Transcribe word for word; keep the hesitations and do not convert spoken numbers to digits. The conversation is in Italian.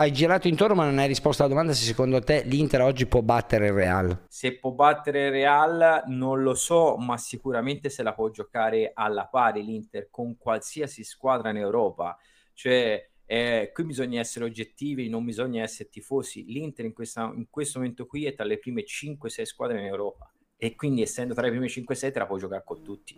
Hai girato intorno ma non hai risposto alla domanda se secondo te l'Inter oggi può battere il Real. Se può battere il Real non lo so, ma sicuramente se la può giocare alla pari l'Inter con qualsiasi squadra in Europa. Cioè eh, qui bisogna essere oggettivi, non bisogna essere tifosi. L'Inter in, in questo momento qui è tra le prime cinque sei squadre in Europa e quindi essendo tra le prime cinque sei te la può giocare con tutti.